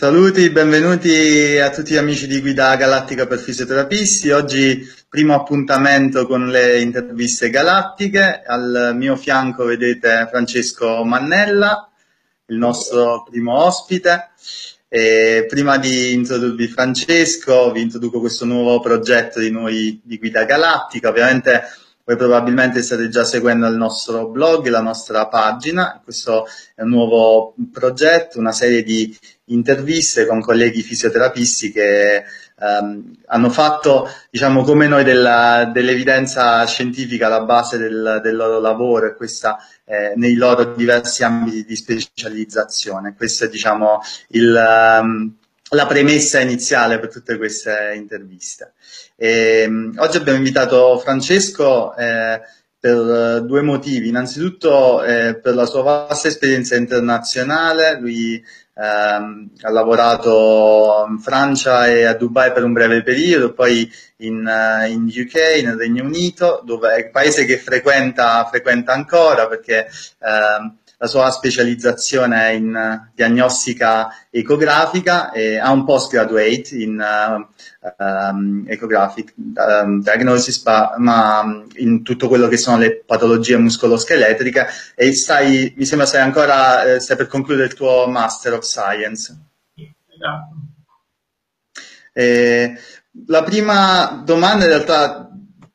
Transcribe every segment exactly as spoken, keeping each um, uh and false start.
Saluti, benvenuti a tutti gli amici di Guida Galattica per Fisioterapisti. Oggi primo appuntamento con le interviste galattiche. Al mio fianco vedete Francesco Mannella, il nostro primo ospite. E prima di introdurvi Francesco, vi introduco questo nuovo progetto di noi di Guida Galattica. Ovviamente voi probabilmente state già seguendo il nostro blog, la nostra pagina. Questo è un nuovo progetto, una serie di interviste con colleghi fisioterapisti che ehm, hanno fatto, diciamo come noi, dell'evidenza dell scientifica la base del, del loro lavoro, e questa eh, nei loro diversi ambiti di specializzazione. Questa è, diciamo, il, ehm, la premessa iniziale per tutte queste interviste. E, ehm, oggi abbiamo invitato Francesco eh, per due motivi. Innanzitutto eh, per la sua vasta esperienza internazionale. Lui Um, ha lavorato in Francia e a Dubai per un breve periodo, poi in, uh, in U K, nel Regno Unito, dove è un paese che frequenta, frequenta ancora, perché uh, la sua specializzazione è in uh, diagnostica ecografica, e ha un postgraduate in uh, um, ecographic um, diagnosis, ma, ma in tutto quello che sono le patologie muscoloscheletriche, e stai, mi sembra stai ancora eh, stai per concludere il tuo Master of Science. Esatto. Eh, la prima domanda, in realtà,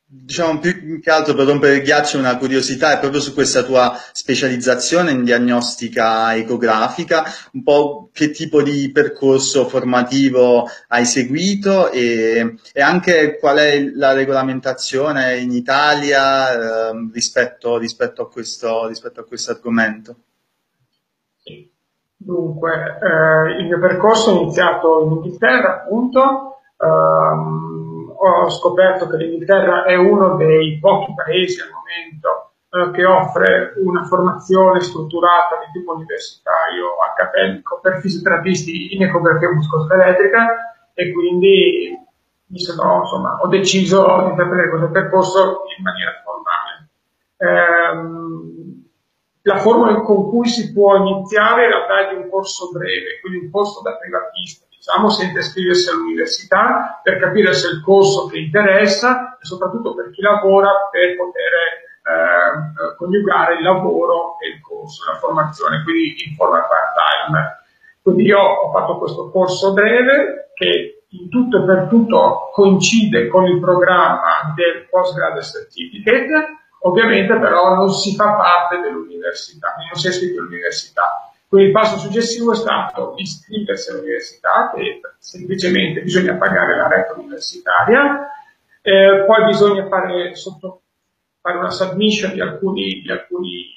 diciamo più che altro per rompere il ghiaccio, una curiosità è proprio su questa tua specializzazione in diagnostica ecografica. Un po' che tipo di percorso formativo hai seguito, e, e anche qual è la regolamentazione in Italia eh, rispetto, rispetto, a questo, rispetto a questo argomento. Dunque, eh, il mio percorso è iniziato in Inghilterra, appunto. ehm, Ho scoperto che l'Inghilterra è uno dei pochi paesi al momento eh, che offre una formazione strutturata di tipo universitario accademico per fisioterapisti in ecografia muscoloscheletrica, e quindi mi sono, insomma, ho deciso di intraprendere questo percorso in maniera formale. Ehm, la formula con cui si può iniziare è la taglia di un corso breve, quindi un corso da privatista, diciamo, senza iscriversi all'università, per capire se il corso che interessa, e soprattutto per chi lavora, per poter eh, coniugare il lavoro e il corso, la formazione, quindi in forma part-time. Quindi io ho fatto questo corso breve, che in tutto e per tutto coincide con il programma del Postgraduate Certificate. Ovviamente però non si fa parte dell'università, non si è iscritto all'università. Quindi il passo successivo è stato iscriversi all'università, che semplicemente bisogna pagare la retta universitaria, eh, poi bisogna fare, sotto, fare una submission di alcuni, di alcuni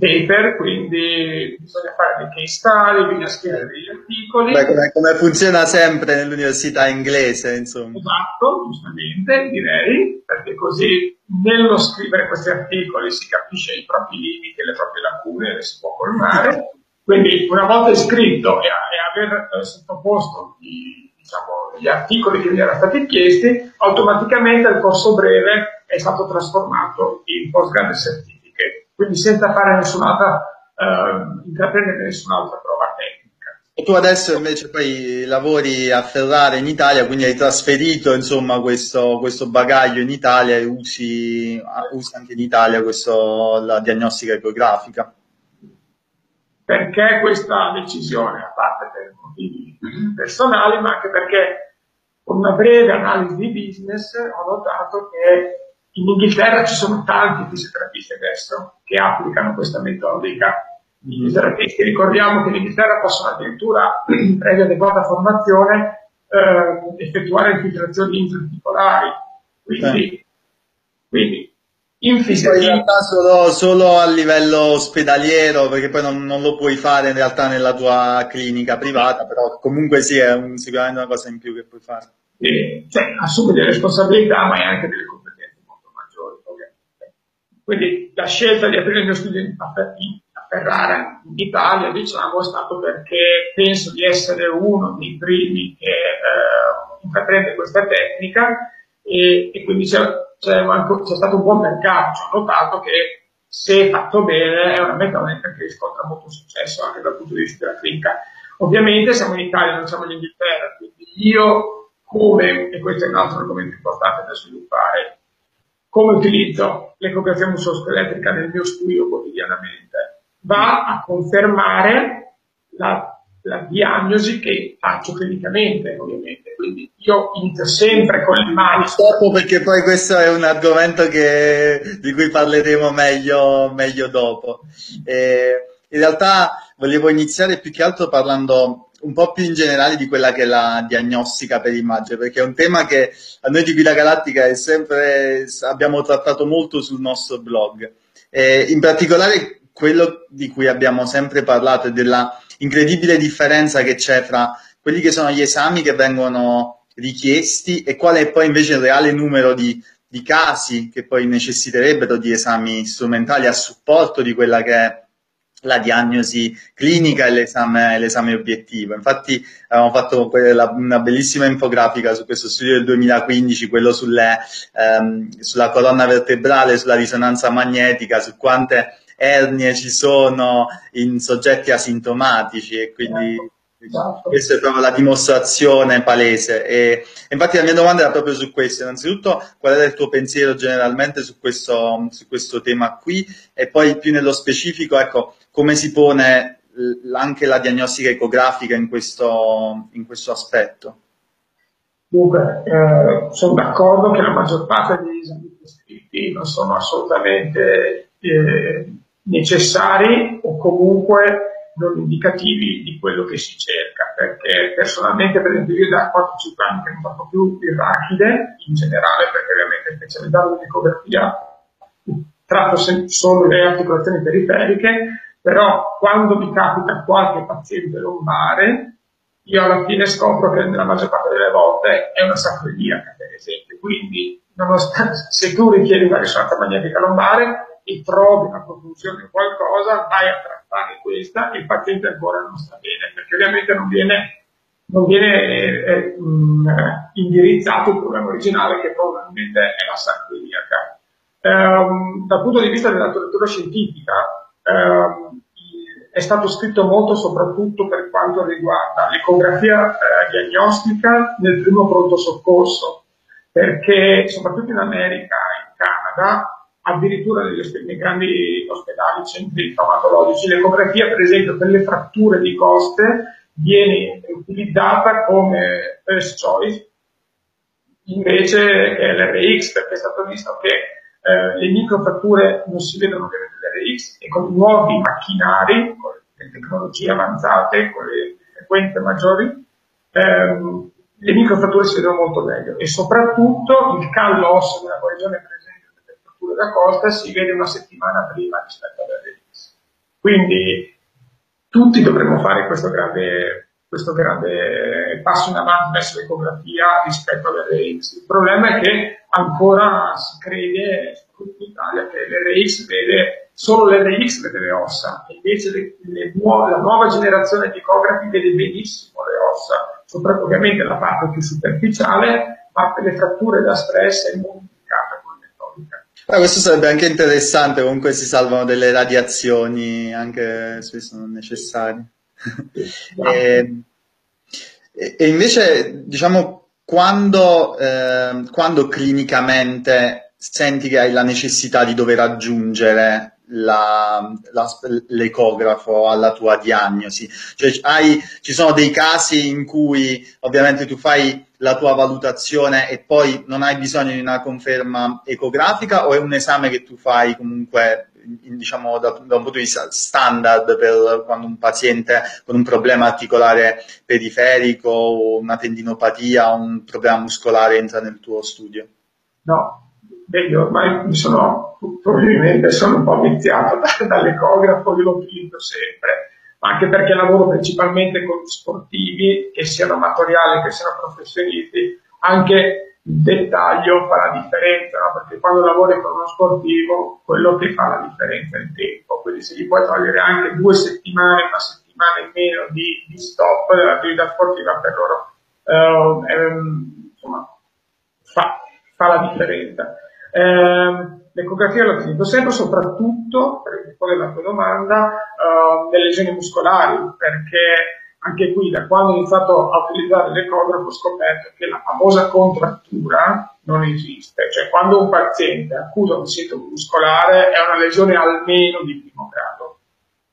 paper, quindi bisogna fare dei case study, bisogna scrivere degli articoli. Beh, come, come funziona sempre nell'università inglese, insomma. Esatto, giustamente, direi, perché così nello scrivere questi articoli si capisce i propri limiti, le proprie lacune, le si può colmare. Quindi una volta iscritto e, e aver eh, sottoposto gli, diciamo, gli articoli che gli erano stati chiesti, automaticamente il corso breve è stato trasformato in postgraduate certificate, quindi senza fare nessun'altra, eh, intraprendere nessun'altra prova tecnica. E tu adesso invece poi lavori a Ferrara in Italia, quindi hai trasferito, insomma, questo, questo bagaglio in Italia, e usi, usi anche in Italia questo, la diagnostica ecografica. Perché questa decisione, a parte per motivi personali, ma anche perché con una breve analisi di business ho notato che in Inghilterra ci sono tanti fisioterapisti adesso che applicano questa metodica. I fisioterapisti, ricordiamo che in Inghilterra possono addirittura, previa adeguata formazione, eh, effettuare infiltrazioni intraarticolari. Quindi, quindi in realtà solo, solo a livello ospedaliero, perché poi non, non lo puoi fare in realtà nella tua clinica privata, però comunque sì, è un, sicuramente una cosa in più che puoi fare. E, cioè, assumi delle responsabilità, ma hai anche delle competenze molto maggiori, ovviamente. Quindi la scelta di aprire il mio studio a Ferrara, in Italia, diciamo, è stato perché penso di essere uno dei primi che eh, intraprende questa tecnica, e, e quindi c'è C'è stato un buon mercato. Ho notato che, se fatto bene, è una metodica che riscontra molto successo anche dal punto di vista della clinica. Ovviamente siamo in Italia, non siamo in Inghilterra, quindi io come, e questo è un altro argomento importante da sviluppare, come utilizzo l'ecografia muscoloscheletrica nel mio studio quotidianamente, va a confermare la, la diagnosi che faccio clinicamente, ovviamente. Quindi io inizio sempre con le mani. Stop, perché poi questo è un argomento che, di cui parleremo meglio, meglio dopo. Eh, in realtà volevo iniziare più che altro parlando un po' più in generale di quella che è la diagnostica per immagine, perché è un tema che a noi di Guida Galattica è sempre, abbiamo trattato molto sul nostro blog. Eh, in particolare quello di cui abbiamo sempre parlato è della incredibile differenza che c'è fra quelli che sono gli esami che vengono richiesti e qual è poi invece il reale numero di, di casi che poi necessiterebbero di esami strumentali a supporto di quella che è la diagnosi clinica e l'esame obiettivo. Infatti abbiamo fatto quella, una bellissima infografica su questo studio del duemilaquindici, quello sulle, ehm, sulla colonna vertebrale, sulla risonanza magnetica, su quante ernie ci sono in soggetti asintomatici, e quindi esatto. Questa è proprio la dimostrazione palese. E infatti la mia domanda era proprio su questo. Innanzitutto, qual è il tuo pensiero generalmente su questo, su questo tema qui, e poi più nello specifico, ecco, come si pone anche la diagnostica ecografica in questo, in questo aspetto? Dunque, eh, sono d'accordo che la maggior parte degli esami prescritti non sono assolutamente eh, necessari o comunque non indicativi di quello che si cerca, perché personalmente, per esempio, io da quattro a cinque anni che non faccio più il rachide, in generale, perché ovviamente specializzato in ecografia tratto solo le articolazioni periferiche, però quando mi capita qualche paziente lombare, io alla fine scopro che nella maggior parte delle volte è una sacroiliaca, per esempio. Quindi, nonostante, se tu richiedi una risonanza magnetica lombare e trovi una profusione o qualcosa, vai a trattare questa e il paziente ancora non sta bene, perché ovviamente non viene, non viene eh, eh, mh, indirizzato il problema originale, che probabilmente è la sacroiliaca. Um, dal punto di vista della letteratura scientifica, Uh, è stato scritto molto soprattutto per quanto riguarda l'ecografia eh, diagnostica nel primo pronto soccorso, perché soprattutto in America e in Canada, addirittura negli, nei grandi ospedali, centri traumatologici, l'ecografia, per esempio, per le fratture di coste viene utilizzata come first choice, invece che l'erre ics, perché è stato visto che eh, le microfratture non si vedono che e con nuovi macchinari, con le tecnologie avanzate, con le frequenze maggiori, ehm, le microfratture si vedono molto meglio, e soprattutto il callo osseo della guarigione, per esempio, delle fratture da costa si vede una settimana prima rispetto all'erre ics. Quindi tutti dovremmo fare questo grande, questo grande passo in avanti verso l'ecografia rispetto all'erre ics. Il problema è che ancora si crede, soprattutto in Italia, che l'erre ics vede solo l'erre ics vede le ossa, e invece le, le nuove, la nuova generazione di ecografi vede benissimo le ossa, soprattutto ovviamente la parte più superficiale, ma per le fratture da stress è molto indicata come metodica. Eh, questo sarebbe anche interessante, comunque si salvano delle radiazioni anche se sono necessarie. e, e invece, diciamo, quando, eh, quando clinicamente senti che hai la necessità di dover aggiungere l'ecografo alla tua diagnosi, cioè hai, ci sono dei casi in cui ovviamente tu fai la tua valutazione e poi non hai bisogno di una conferma ecografica, o è un esame che tu fai comunque, in, diciamo, da, da un punto di vista standard per quando un paziente con un problema articolare periferico o una tendinopatia o un problema muscolare entra nel tuo studio? No. Beh, io ormai mi sono, probabilmente sono un po' viziato dall'ecografo, io lo utilizzo sempre, anche perché lavoro principalmente con sportivi, che siano amatoriali, che siano professionisti. Anche il dettaglio fa la differenza, no? Perché quando lavori con uno sportivo, quello che fa la differenza è il tempo, quindi se gli puoi togliere anche due settimane, una settimana in meno di, di stop, l'attività sportiva per loro, uh, ehm, insomma, fa, fa la differenza. Eh, l'ecografia la utilizzo sempre, soprattutto, per rispondere alla tua domanda, eh, delle lesioni muscolari, perché anche qui, da quando ho iniziato a utilizzare l'ecografo, ho scoperto che la famosa contrattura non esiste. Cioè, quando un paziente accusa un sintomo muscolare, è una lesione almeno di primo grado.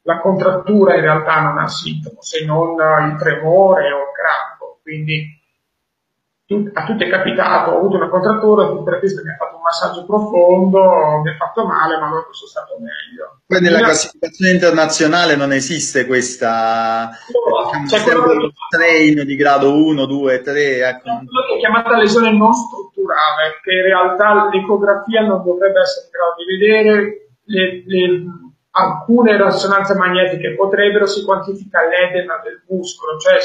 La contrattura in realtà non ha sintomo, se non il tremore o il crampo. Quindi a tutti è capitato, ho avuto una contrattura, il terapista mi ha fatto un massaggio profondo, mi ha fatto male, ma dopo sono stato meglio. Poi nella in classificazione la... internazionale non esiste questa no, c'è quella train di grado uno, due, tre, ecco. È chiamata lesione non strutturale, che in realtà l'ecografia non dovrebbe essere in grado di vedere, le, le, alcune risonanze magnetiche potrebbero, si quantifica l'edema del muscolo, cioè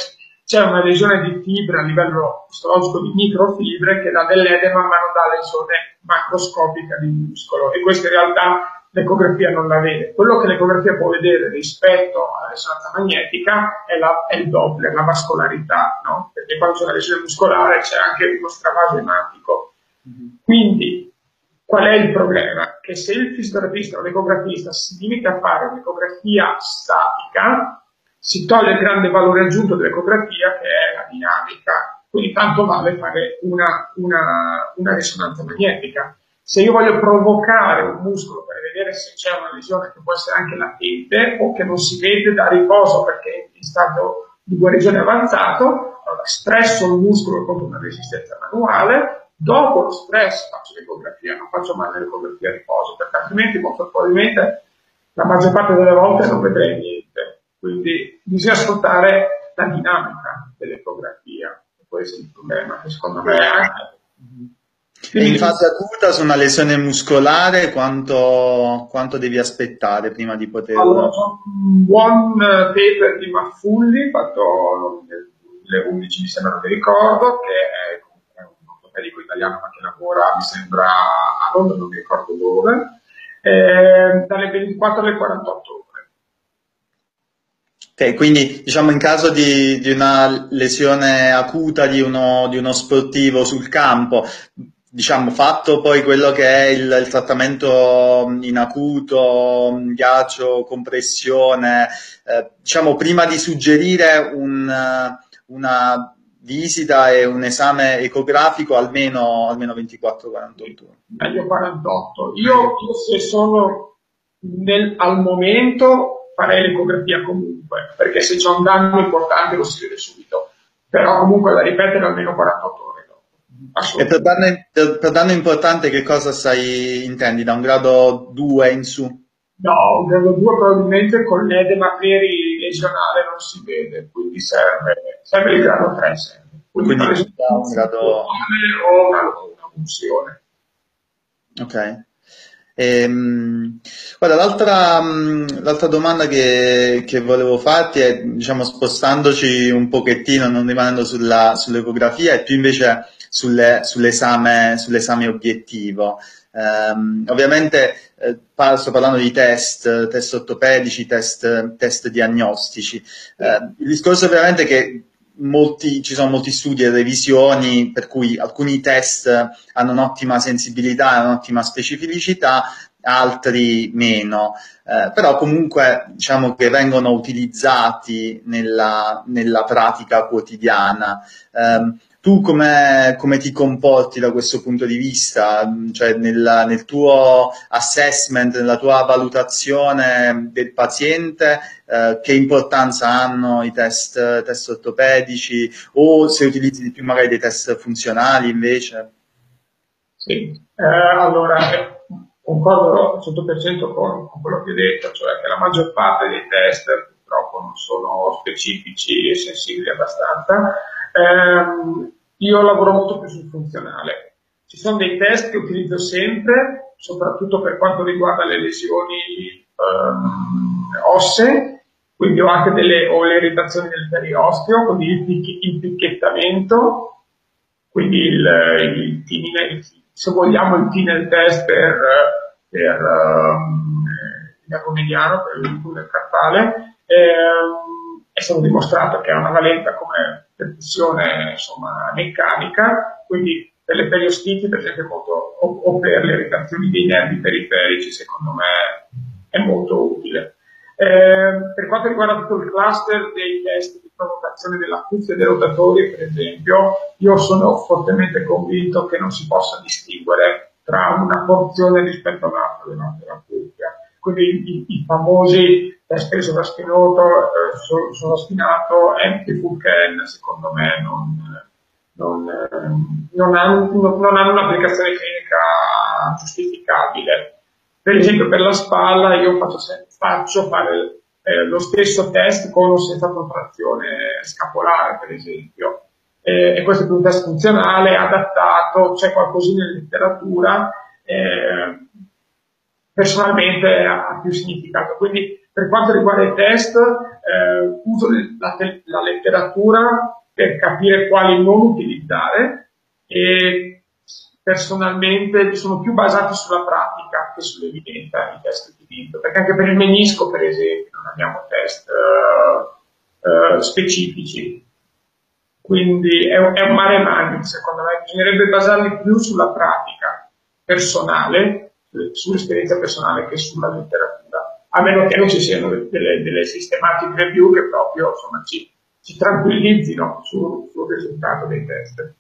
c'è una lesione di fibra a livello istologico di microfibre che dà dell'edema, ma non dà lesione macroscopica di muscolo, e questa in realtà l'ecografia non la vede. Quello che l'ecografia può vedere rispetto alla risonanza magnetica è, la, è il Doppler, la vascolarità, no? Perché quando c'è una lesione muscolare c'è anche uno stravaso ematico. Quindi qual è il problema? Che se il fisioterapista o l'ecografista si limita a fare un'ecografia statica, si toglie il grande valore aggiunto dell'ecografia, che è la dinamica, quindi tanto vale fare una, una, una risonanza magnetica. Se io voglio provocare un muscolo per vedere se c'è una lesione che può essere anche latente o che non si vede da riposo perché è in stato di guarigione avanzato, allora stresso il muscolo contro una resistenza manuale, dopo lo stress faccio l'ecografia, non faccio mai l'ecografia a riposo, perché altrimenti molto probabilmente la maggior parte delle volte non vedrei niente. Quindi bisogna ascoltare la dinamica dell'ecografia, questo è il problema che secondo me è. E in fase acuta su una lesione muscolare quanto, quanto devi aspettare prima di poter... Allora, un buon paper di Maffulli, fatto nel duemilaundici, mi sembra, non mi ricordo, che è un ortopedico italiano ma che lavora, mi sembra, a Londra, non mi ricordo dove, eh, dalle ventiquattro alle quarantotto ore. Okay, quindi diciamo in caso di, di una lesione acuta di uno, di uno sportivo sul campo, diciamo fatto poi quello che è il, il trattamento in acuto, ghiaccio, compressione, eh, diciamo prima di suggerire un, una visita e un esame ecografico almeno, almeno ventiquattro quarantotto ore. Meglio quarantotto. Io, io se sono nel, al momento... farei l'ecografia comunque, perché se c'è un danno importante lo si vede subito, però comunque la ripetere almeno quarantotto ore dopo. E per danno, per, per danno importante che cosa stai, intendi? Da un grado due in su? No, un grado due probabilmente con l'edema perilesionale non si vede, quindi serve, serve il grado tre. Serve. Quindi, quindi un grado... un grado... o una, una funzione. Ok. Ehm, guarda, l'altra, l'altra domanda che, che volevo farti è, diciamo, spostandoci un pochettino, non rimanendo sulla, sull'ecografia, e più invece sulle, sull'esame, sull'esame obiettivo. Ehm, ovviamente eh, par- sto parlando di test, test ortopedici, test, test diagnostici. Ehm, il discorso ovviamente è che Molti, ci sono molti studi e revisioni per cui alcuni test hanno un'ottima sensibilità e un'ottima specificità, altri meno, eh, però comunque diciamo che vengono utilizzati nella, nella pratica quotidiana. Eh, tu come, come ti comporti da questo punto di vista? Cioè nel, nel tuo assessment, nella tua valutazione del paziente, eh, che importanza hanno i test, test ortopedici, o se utilizzi di più magari dei test funzionali invece? Sì, eh, allora concordo al cento per cento con, con quello che hai detto, cioè che la maggior parte dei test purtroppo non sono specifici e sensibili abbastanza. Eh, io lavoro molto più sul funzionale. Ci sono dei test che utilizzo sempre, soprattutto per quanto riguarda le lesioni eh, ossee, quindi ho anche delle, ho le irritazioni del periosteo, quindi il, pic, il picchettamento, quindi il, il tinine, se vogliamo il tinel test per, per um, il nervo mediano, per il tunnel carpale, eh, è stato dimostrato che ha una valenza come percussione, insomma, meccanica, quindi per le periostiti, per esempio, molto, o, o per le irritazioni dei nervi periferici, secondo me è molto utile. Eh, per quanto riguarda tutto il cluster dei test di provocazione della cuffia dei rotatori, per esempio, io sono fortemente convinto che non si possa distinguere tra una porzione rispetto all'altra della cuffia. Quindi i, i famosi test eh, sovraspinato, eh, sovraspinato empty full can, secondo me non, non, eh, non, hanno, non hanno un'applicazione clinica giustificabile. Per esempio, per la spalla io faccio, faccio fare eh, lo stesso test con o senza contrazione scapolare, per esempio. Eh, e questo è un test funzionale, adattato, c'è qualcosina in letteratura, eh, personalmente ha più significato. Quindi, per quanto riguarda i test, eh, uso la, la letteratura per capire quali non utilizzare, e personalmente sono più basati sulla pratica che sull'evidenza di test utilizzo, perché anche per il menisco, per esempio, non abbiamo test uh, uh, specifici, quindi è un, è un mare magnum, secondo me. Bisognerebbe basarli più sulla pratica personale, sull'esperienza personale, che sulla letteratura, a meno che non ci siano delle, delle systematic review che proprio, insomma, ci, ci tranquillizzino sul, sul risultato dei test.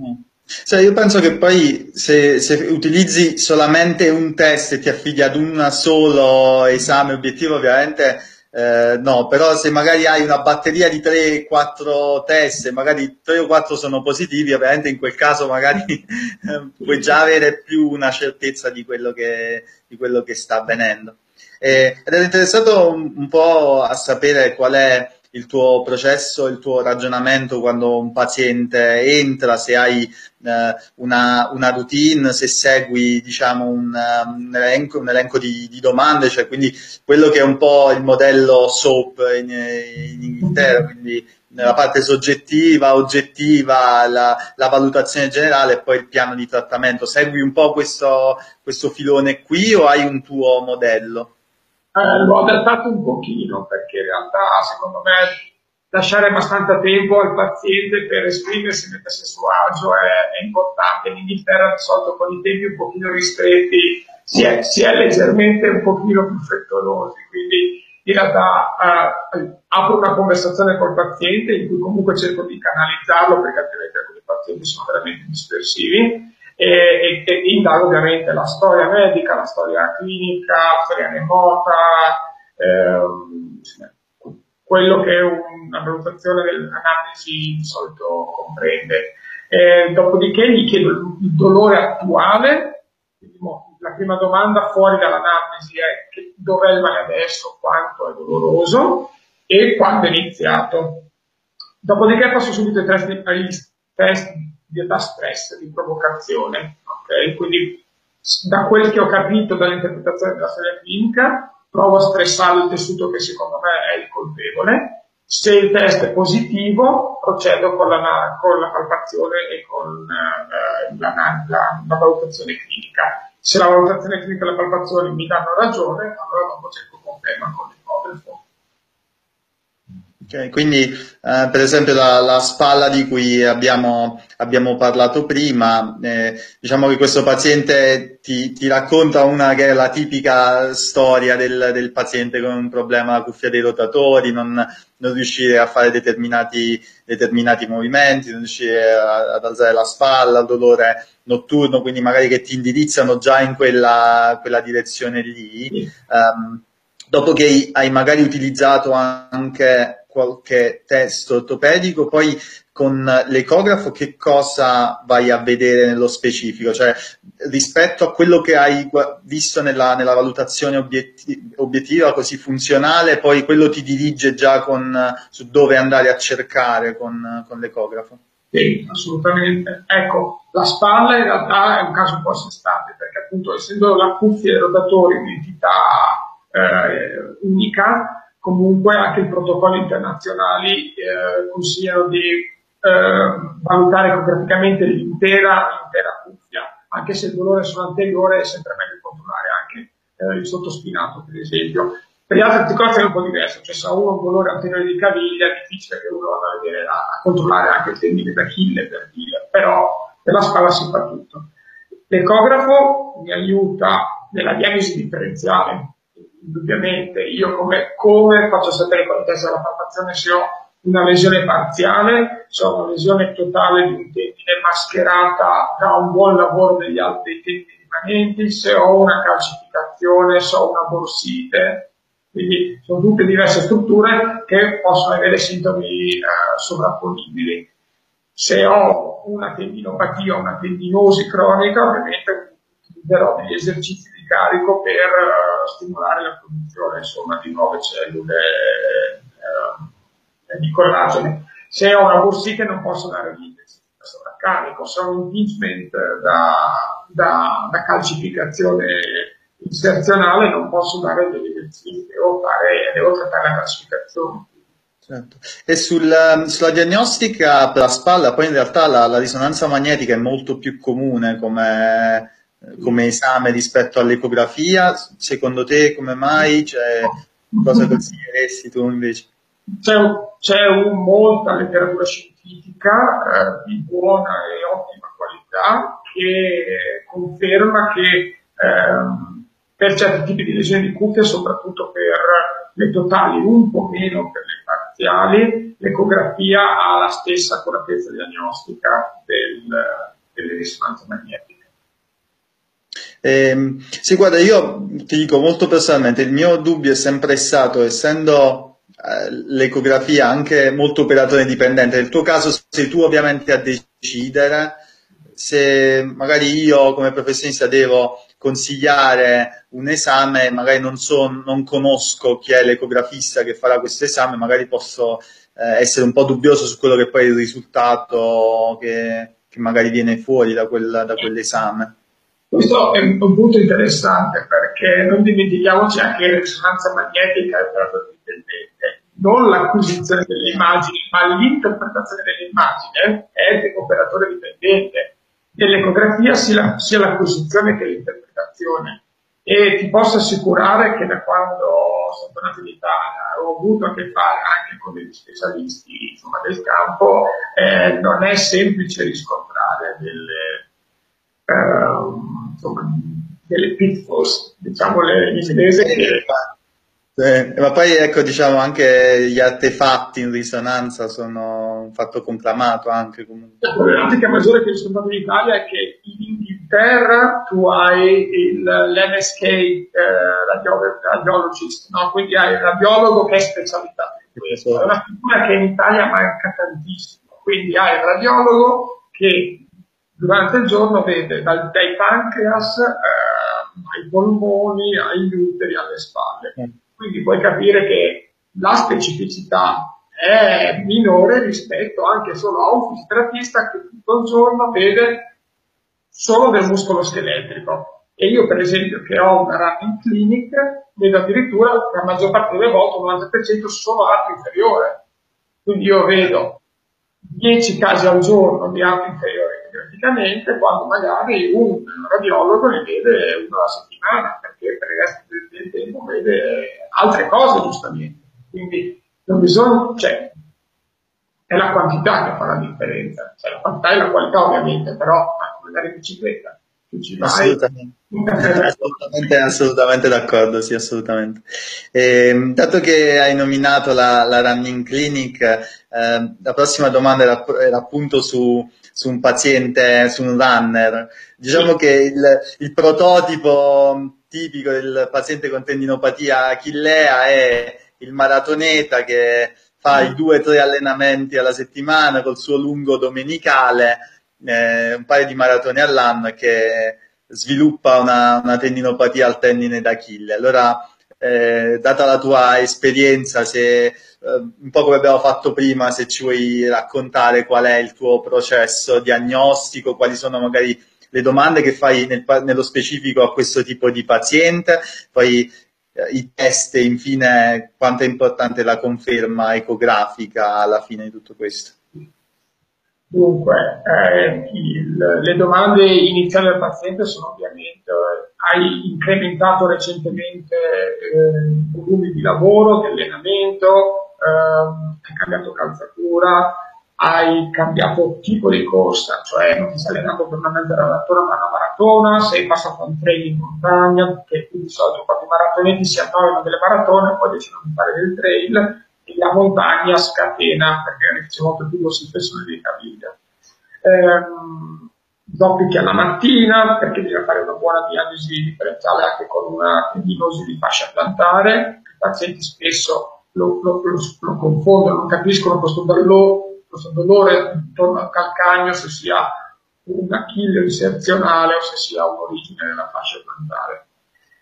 Mm. Cioè, io penso che poi se, se utilizzi solamente un test e ti affidi ad un solo esame obiettivo, ovviamente eh, no, però se magari hai una batteria di tre quattro test e magari tre o quattro sono positivi, ovviamente in quel caso magari eh, puoi già avere più una certezza di quello che, di quello che sta avvenendo. Eh, ed ero interessato un, un po' a sapere qual è il tuo processo, il tuo ragionamento quando un paziente entra, se hai eh, una, una routine, se segui, diciamo, un, un elenco, un elenco di, di domande, cioè quindi quello che è un po' il modello SOAP in, in Inghilterra, quindi la parte soggettiva, oggettiva, la, la valutazione generale e poi il piano di trattamento. Segui un po' questo, questo filone qui o hai un tuo modello? Eh, l'ho adattato un pochino, perché in realtà, secondo me, lasciare abbastanza tempo al paziente per esprimersi, mettersi a suo agio è, è importante. In Inghilterra, di solito, con i tempi un pochino ristretti, si è, si è leggermente un pochino più frettolosi, quindi in realtà eh, apro una conversazione col paziente in cui comunque cerco di canalizzarlo, perché altrimenti alcuni pazienti sono veramente dispersivi. E, e, e indago ovviamente la storia medica, la storia clinica, la storia remota, ehm, quello che una valutazione dell'analisi di solito comprende. E dopodiché gli chiedo il dolore attuale, quindi la prima domanda fuori dall'analisi è che, dov'è il male adesso, quanto è doloroso e quando è iniziato. Dopodiché passo subito ai test, ai test da stress, di provocazione, okay? Quindi, da quel che ho capito dall'interpretazione della storia clinica, provo a stressare il tessuto che secondo me è il colpevole. Se il test è positivo, procedo con la, con la palpazione e con eh, la, la, la valutazione clinica. Se la valutazione clinica e la palpazione mi danno ragione, allora dopo cerco conferma con l'ecografo. Okay, quindi eh, per esempio la, la spalla di cui abbiamo, abbiamo parlato prima, eh, diciamo che questo paziente ti, ti racconta una che è la tipica storia del, del paziente con un problema alla cuffia dei rotatori, non, non riuscire a fare determinati, determinati movimenti, non riuscire a, ad alzare la spalla, il dolore notturno, quindi magari che ti indirizzano già in quella, quella direzione lì. Sì. Um, dopo che hai magari utilizzato anche qualche test ortopedico, poi con l'ecografo che cosa vai a vedere nello specifico? Cioè, rispetto a quello che hai visto nella, nella valutazione obiettiva, obiettiva così funzionale, poi quello ti dirige già con, su dove andare a cercare con, con l'ecografo? Sì, assolutamente. Ecco, la spalla in realtà è un caso un po' a sé stante, perché appunto essendo la cuffia dei rotatori un'entità eh, unica, comunque anche i protocolli internazionali eh, consigliano di eh, valutare ecograficamente l'intera cuffia, anche se il dolore sull'anteriore è sempre meglio controllare anche eh, il sottospinato, per esempio. Per gli altri articoli è un po' diverso, cioè se uno ha un dolore anteriore di caviglia è difficile che uno vada a, vedere, a controllare anche il tendine d'Achille, per dire, però per la spalla si fa tutto. L'ecografo mi aiuta nella diagnosi differenziale, indubbiamente io come, come faccio sapere con il test della palpazione se ho una lesione parziale, se ho una lesione totale di un tendine mascherata da un buon lavoro degli altri tendini rimanenti, se ho una calcificazione, se ho una borsite. Quindi sono tutte diverse strutture che possono avere sintomi eh, sovrapponibili. Se ho una tendinopatia, una tendinosi cronica, ovviamente utilizzerò degli esercizi di carico per uh, stimolare la produzione, insomma, di nuove cellule uh, di collagene. Se ho una borsite non posso dare l'index da sovraccarico, se ho un impingement da, da, da calcificazione inserzionale non posso dare degli esercizi, devo, fare, devo trattare la calcificazione. Certo. E sul, sulla diagnostica per la spalla, poi in realtà la, la risonanza magnetica è molto più comune come, come esame rispetto all'ecografia. Secondo te come mai? Cioè, cosa consiglieresti tu invece? C'è, c'è un, molta letteratura scientifica eh, di buona e ottima qualità che conferma che eh, per certi tipi di lesioni di cuffia, soprattutto per le totali, un po' meno per le parziali, l'ecografia ha la stessa accuratezza diagnostica del, delle risonanze magnetiche. Eh, sì, guarda, io ti dico molto personalmente, il mio dubbio è sempre stato, essendo eh, l'ecografia anche molto operatore dipendente, nel tuo caso sei tu ovviamente a decidere se magari io come professionista devo consigliare un esame, magari non so, non conosco chi è l'ecografista che farà questo esame, magari posso eh, essere un po' dubbioso su quello che poi è il risultato che, che magari viene fuori da, quel, da quell'esame. Questo è un punto interessante, perché non dimentichiamoci anche che la risonanza magnetica è operatore dipendente. Non l'acquisizione delle immagini, ma l'interpretazione dell'immagine è operatore dipendente. Nell'ecografia sia l'acquisizione che l'interpretazione, e ti posso assicurare che da quando sono tornato in Italia ho avuto a che fare anche con degli specialisti, insomma, del campo, eh, non è semplice riscontrare delle, eh, insomma, delle pitfalls, diciamo in inglese, che... Eh, ma poi ecco, diciamo, anche gli artefatti in risonanza sono un fatto conclamato anche comunque. La problematica maggiore che sono andato in Italia è che in Inghilterra tu hai l'M S K eh, radiologist, no? Quindi hai il radiologo che è specializzato in questo. È una figura che in Italia manca tantissimo, quindi hai il radiologo che durante il giorno vede dal, dai pancreas eh, ai polmoni, agli uteri, alle spalle. Mm. Quindi puoi capire che la specificità è minore rispetto anche solo a un fisioterapista che tutto il giorno vede solo del muscolo scheletrico. E io, per esempio, che ho una running clinic, vedo addirittura la maggior parte delle volte, il novanta per cento, solo arto inferiore. Quindi io vedo dieci casi al giorno di arto inferiore graficamente, quando magari un radiologo ne vede uno alla settimana, perché per il resto del tempo vede altre cose, giustamente. Quindi non bisogna, cioè, è la quantità che fa la differenza, cioè la quantità e la qualità ovviamente, però come andare in bicicletta, ci vai. Assolutamente, assolutamente, assolutamente d'accordo, sì, assolutamente. E, dato che hai nominato la, la running clinic, eh, la prossima domanda era, era appunto su, su un paziente, su un runner. Diciamo sì, che il, il prototipo tipico del paziente con tendinopatia achillea è il maratoneta che fa i due o tre allenamenti alla settimana col suo lungo domenicale, eh, un paio di maratone all'anno, e che sviluppa una, una tendinopatia al tendine d'Achille. Allora, eh, data la tua esperienza, se, eh, un po' come abbiamo fatto prima, se ci vuoi raccontare qual è il tuo processo diagnostico, quali sono magari le domande che fai nel, nello specifico a questo tipo di paziente, poi i test, e infine quanto è importante la conferma ecografica alla fine di tutto questo. Dunque, eh, il, le domande iniziali del paziente sono ovviamente: hai incrementato recentemente eh, i volumi di lavoro, di allenamento, eh, hai cambiato calzatura, hai cambiato tipo di corsa, cioè non ti sei allenato permanente alla maratona ma alla maratona, sei passato a un trail in montagna, che di solito quando i maratoneti si annoiano delle maratone poi decidono di fare del trail e la montagna scatena perché c'è molto più sospensione di caviglia. Ehm, doppichi alla mattina perché bisogna fare una buona diagnosi differenziale anche con una tendinosi di fascia plantare, i pazienti spesso lo, lo, lo, lo confondono, non capiscono questo dolore questo dolore intorno al calcagno se sia un achille inserzionale o se sia un'origine della fascia plantare.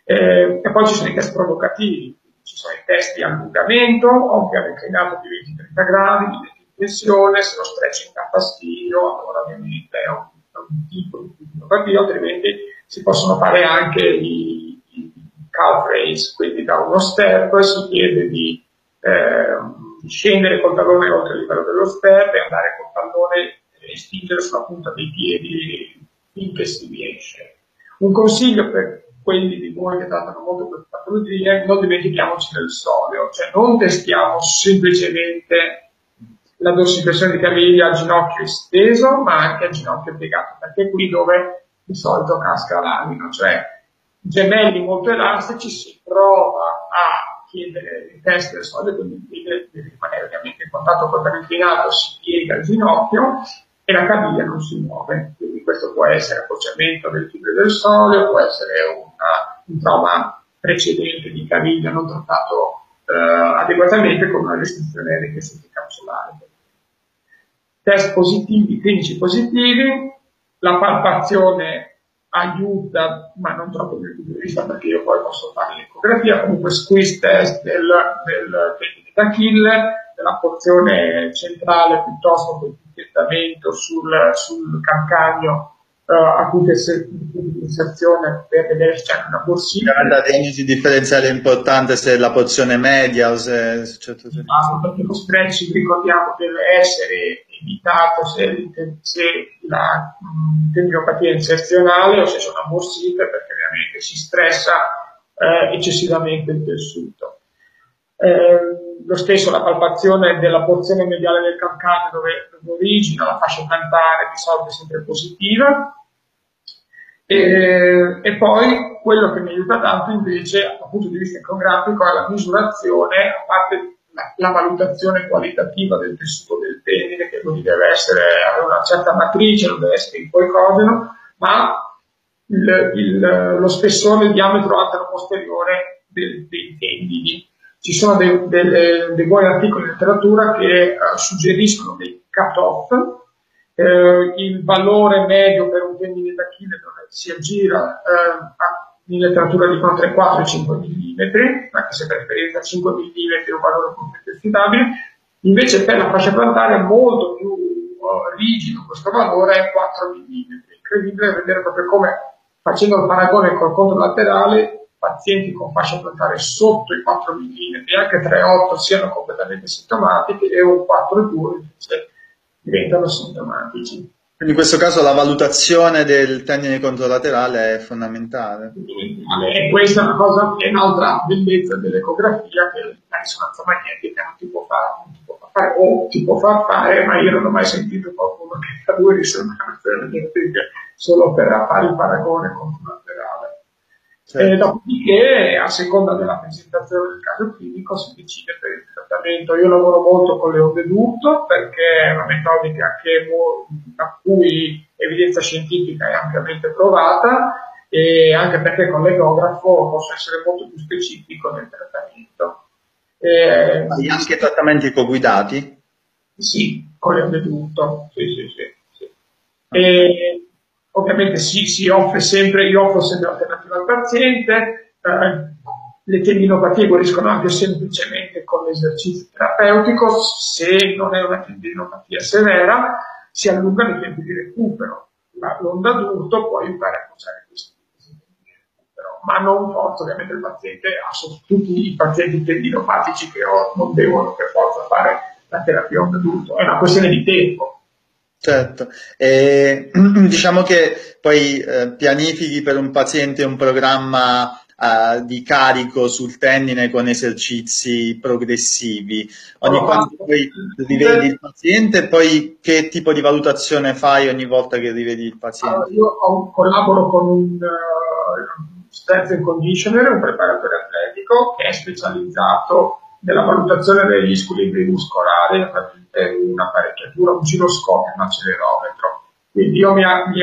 Eh, e poi ci sono i test provocativi, ci sono i test di allungamento, ovviamente in alto di venti trenta gradi, di tensione, se lo stretching a fastidio, allora ovviamente è un tipo di provocativo, altrimenti si possono fare anche i, i calf raise, quindi da uno step si chiede di eh, di scendere col tallone oltre il livello dello step e andare col tallone e spingere sulla punta dei piedi finché si riesce. Un consiglio per quelli di voi che trattano molto queste patologie: non dimentichiamoci del sodio, cioè non testiamo semplicemente la dorsiflessione di caviglia a ginocchio esteso ma anche a ginocchio piegato, perché è qui dove di solito casca l'anima, cioè gemelli molto elastici si prova a chiedere il test del sodio, quindi deve rimanere ovviamente in contatto con il inclinato, si piega il ginocchio e la caviglia non si muove. Quindi questo può essere accorciamento del fibre del sodio, può essere una, un trauma precedente di caviglia non trattato eh, adeguatamente con una restrizione capsulare. Test positivi, clinici positivi, la palpazione aiuta, ma non troppo dal punto di vista perché io poi posso fare l'ecografia, comunque squeeze test del tendine d'Achille, della porzione centrale piuttosto che il tentramento sul, sul calcagno uh, a cui inserzione per vedere se c'è una borsina. La diagnosi differenziale è importante, se è la porzione media o se... Certo, certo. Ah, perché lo stretch, ricordiamo, deve essere evitato se, se la tendinopatia è inserzionale o se c'è una borsita, perché ovviamente si stressa eh, eccessivamente il tessuto. Eh, lo stesso la palpazione della porzione mediale del calcagno dove, dove origina la fascia plantare di solito è sempre positiva. E, e poi quello che mi aiuta tanto invece dal punto di vista ecografico è la misurazione, a parte la valutazione qualitativa del tessuto del tendine, che quindi deve essere, avere una certa matrice, non deve essere ipoicogeno, ma il, il, lo spessore, il diametro antero-posteriore del, dei tendini. Ci sono dei, delle, dei buoni articoli in letteratura che uh, suggeriscono dei cut-off, eh, il valore medio per un tendine d'Achille si aggira eh, a in letteratura dicono tra i quattro e i cinque mm, anche se per esperienza cinque millimetri è un valore contestabile, invece per la fascia plantare è molto più uh, rigido, questo valore è quattro millimetri. Incredibile vedere proprio come, facendo il paragone col controlaterale, pazienti con fascia plantare sotto i quattro millimetri e anche tre virgola otto siano completamente sintomatici e un quattro virgola due invece diventano sintomatici. Quindi in questo caso la valutazione del tendine controlaterale è fondamentale. E questa è una cosa, è un'altra bellezza dell'ecografia che la risonanza magnetica non ti può fare, non ti può fare o ti può far fare, ma io non ho mai sentito qualcuno che fa due risonanze magnetica solo per fare il paragone controlaterale. Certo. E dopodiché, a seconda della presentazione del caso clinico, si decide per il trattamento. Io lavoro molto con le onde d'urto perché è una metodica che, a cui evidenza scientifica è ampiamente provata, e anche perché con l'ecografo posso essere molto più specifico nel trattamento. E hai anche trattamenti ecoguidati? Sì, con le onde d'urto. Sì, sì, sì, sì. E ovviamente sì, si offre sempre, io offro sempre l'alternativa al paziente, eh, le tendinopatie guariscono anche semplicemente con l'esercizio terapeutico, se non è una tendinopatia severa, si allungano i tempi di recupero, l'onda d'urto può aiutare a conservare questi tempi di recupero, ma non forza ovviamente il paziente, tutti i pazienti tendinopatici che ho non devono per forza fare la terapia onda d'urto, è una questione di tempo. Certo, e diciamo che poi eh, pianifichi per un paziente un programma uh, di carico sul tendine con esercizi progressivi. Ogni quanto poi rivedi il paziente, poi che tipo di valutazione fai ogni volta che rivedi il paziente? Allora, io collaboro con un uh, strength and conditioner, un preparatore atletico che è specializzato nella valutazione degli squilibri muscolari tramite un'apparecchiatura, un giroscopio, un accelerometro. Quindi io mi, mi,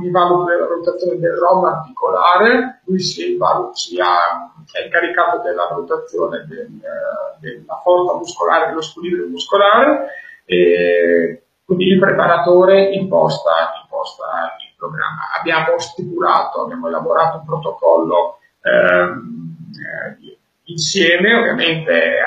mi valuto la valutazione del ROM articolare, lui si, valuta, si ha, è incaricato della valutazione del, della forza muscolare, dello squilibrio muscolare, e quindi il preparatore imposta, imposta il programma. Abbiamo stipulato, abbiamo elaborato un protocollo eh, insieme, ovviamente eh,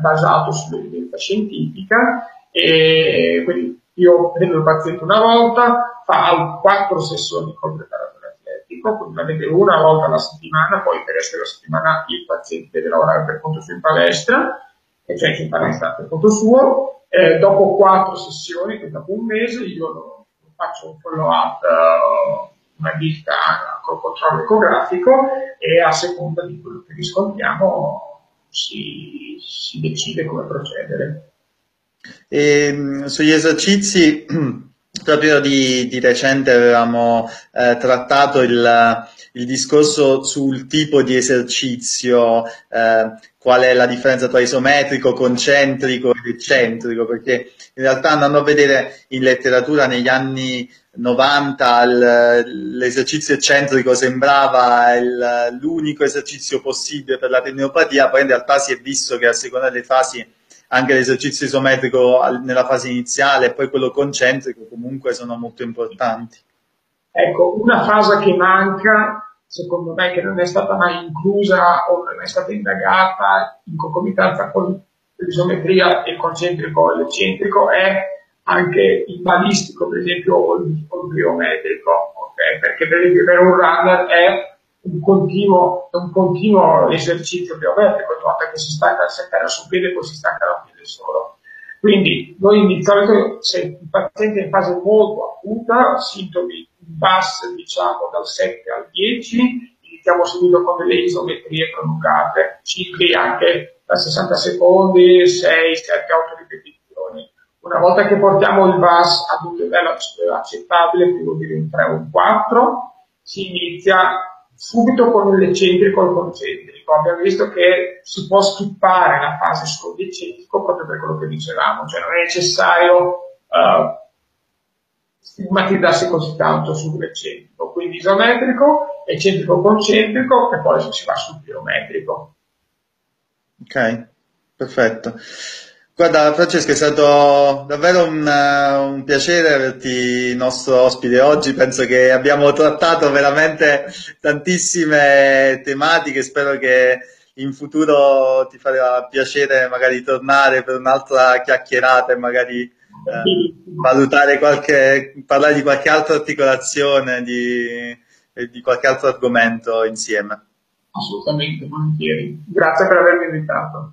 basato sull'evidenza scientifica, e quindi io prendo il paziente una volta, fa quattro sessioni col preparatore atletico, quindi la vede una volta alla settimana, poi per essere la settimana il paziente deve lavorare per conto suo in palestra, e cioè in palestra per conto suo. Eh, dopo quattro sessioni, che dopo un mese, io lo, lo faccio un follow-up, uh, una visita col controllo ecografico, e a seconda di quello che riscontriamo si, si decide come procedere. E sugli esercizi, proprio di, di recente avevamo eh, trattato il, il discorso sul tipo di esercizio, eh, qual è la differenza tra isometrico, concentrico ed eccentrico, perché in realtà, andando a vedere in letteratura, negli anni novanta l'esercizio eccentrico sembrava l'unico esercizio possibile per la tendinopatia, poi in realtà si è visto che a seconda delle fasi anche l'esercizio isometrico nella fase iniziale e poi quello concentrico comunque sono molto importanti. Ecco, una fase che manca, secondo me, che non è stata mai inclusa o non è stata indagata in concomitanza con l'isometria e il concentrico e l'eccentrico, è anche il balistico, per esempio, o il pliometrico, okay? Perché per esempio per un runner è un continuo, un continuo esercizio pliometrico, tanto che si stacca, si stacca sul piede e poi si stacca da un piede solo. Quindi noi inizialmente, se il paziente è in fase molto acuta, sintomi bassi, diciamo dal sette al dieci, iniziamo subito con delle isometrie prolungate, cicli anche da sessanta secondi, sei, sette, otto ripetizioni. Una volta che portiamo il V A S ad un livello accettabile, che vuol dire un tre o un quattro, si inizia subito con l'eccentrico e il concentrico. Abbiamo visto che si può skippare la fase solo di eccentrico proprio per quello che dicevamo, cioè non è necessario uh, stigmatizzarsi così tanto sull'eccentrico. Quindi isometrico, eccentrico-concentrico, e poi si va sul pliometrico. Ok, perfetto. Guarda Francesco, è stato davvero un, un piacere averti nostro ospite oggi, penso che abbiamo trattato veramente tantissime tematiche, spero che in futuro ti farà piacere magari tornare per un'altra chiacchierata e magari eh, valutare qualche, parlare di qualche altra articolazione, di, di qualche altro argomento insieme. Assolutamente, volentieri. Grazie per avermi invitato.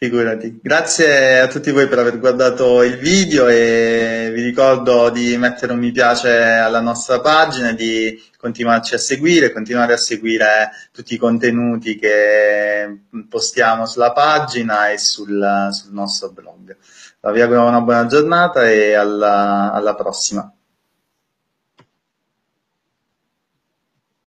Figurati. Grazie a tutti voi per aver guardato il video e vi ricordo di mettere un mi piace alla nostra pagina, di continuarci a seguire, continuare a seguire tutti i contenuti che postiamo sulla pagina e sul, sul nostro blog. Vi auguro una buona giornata e alla, alla prossima.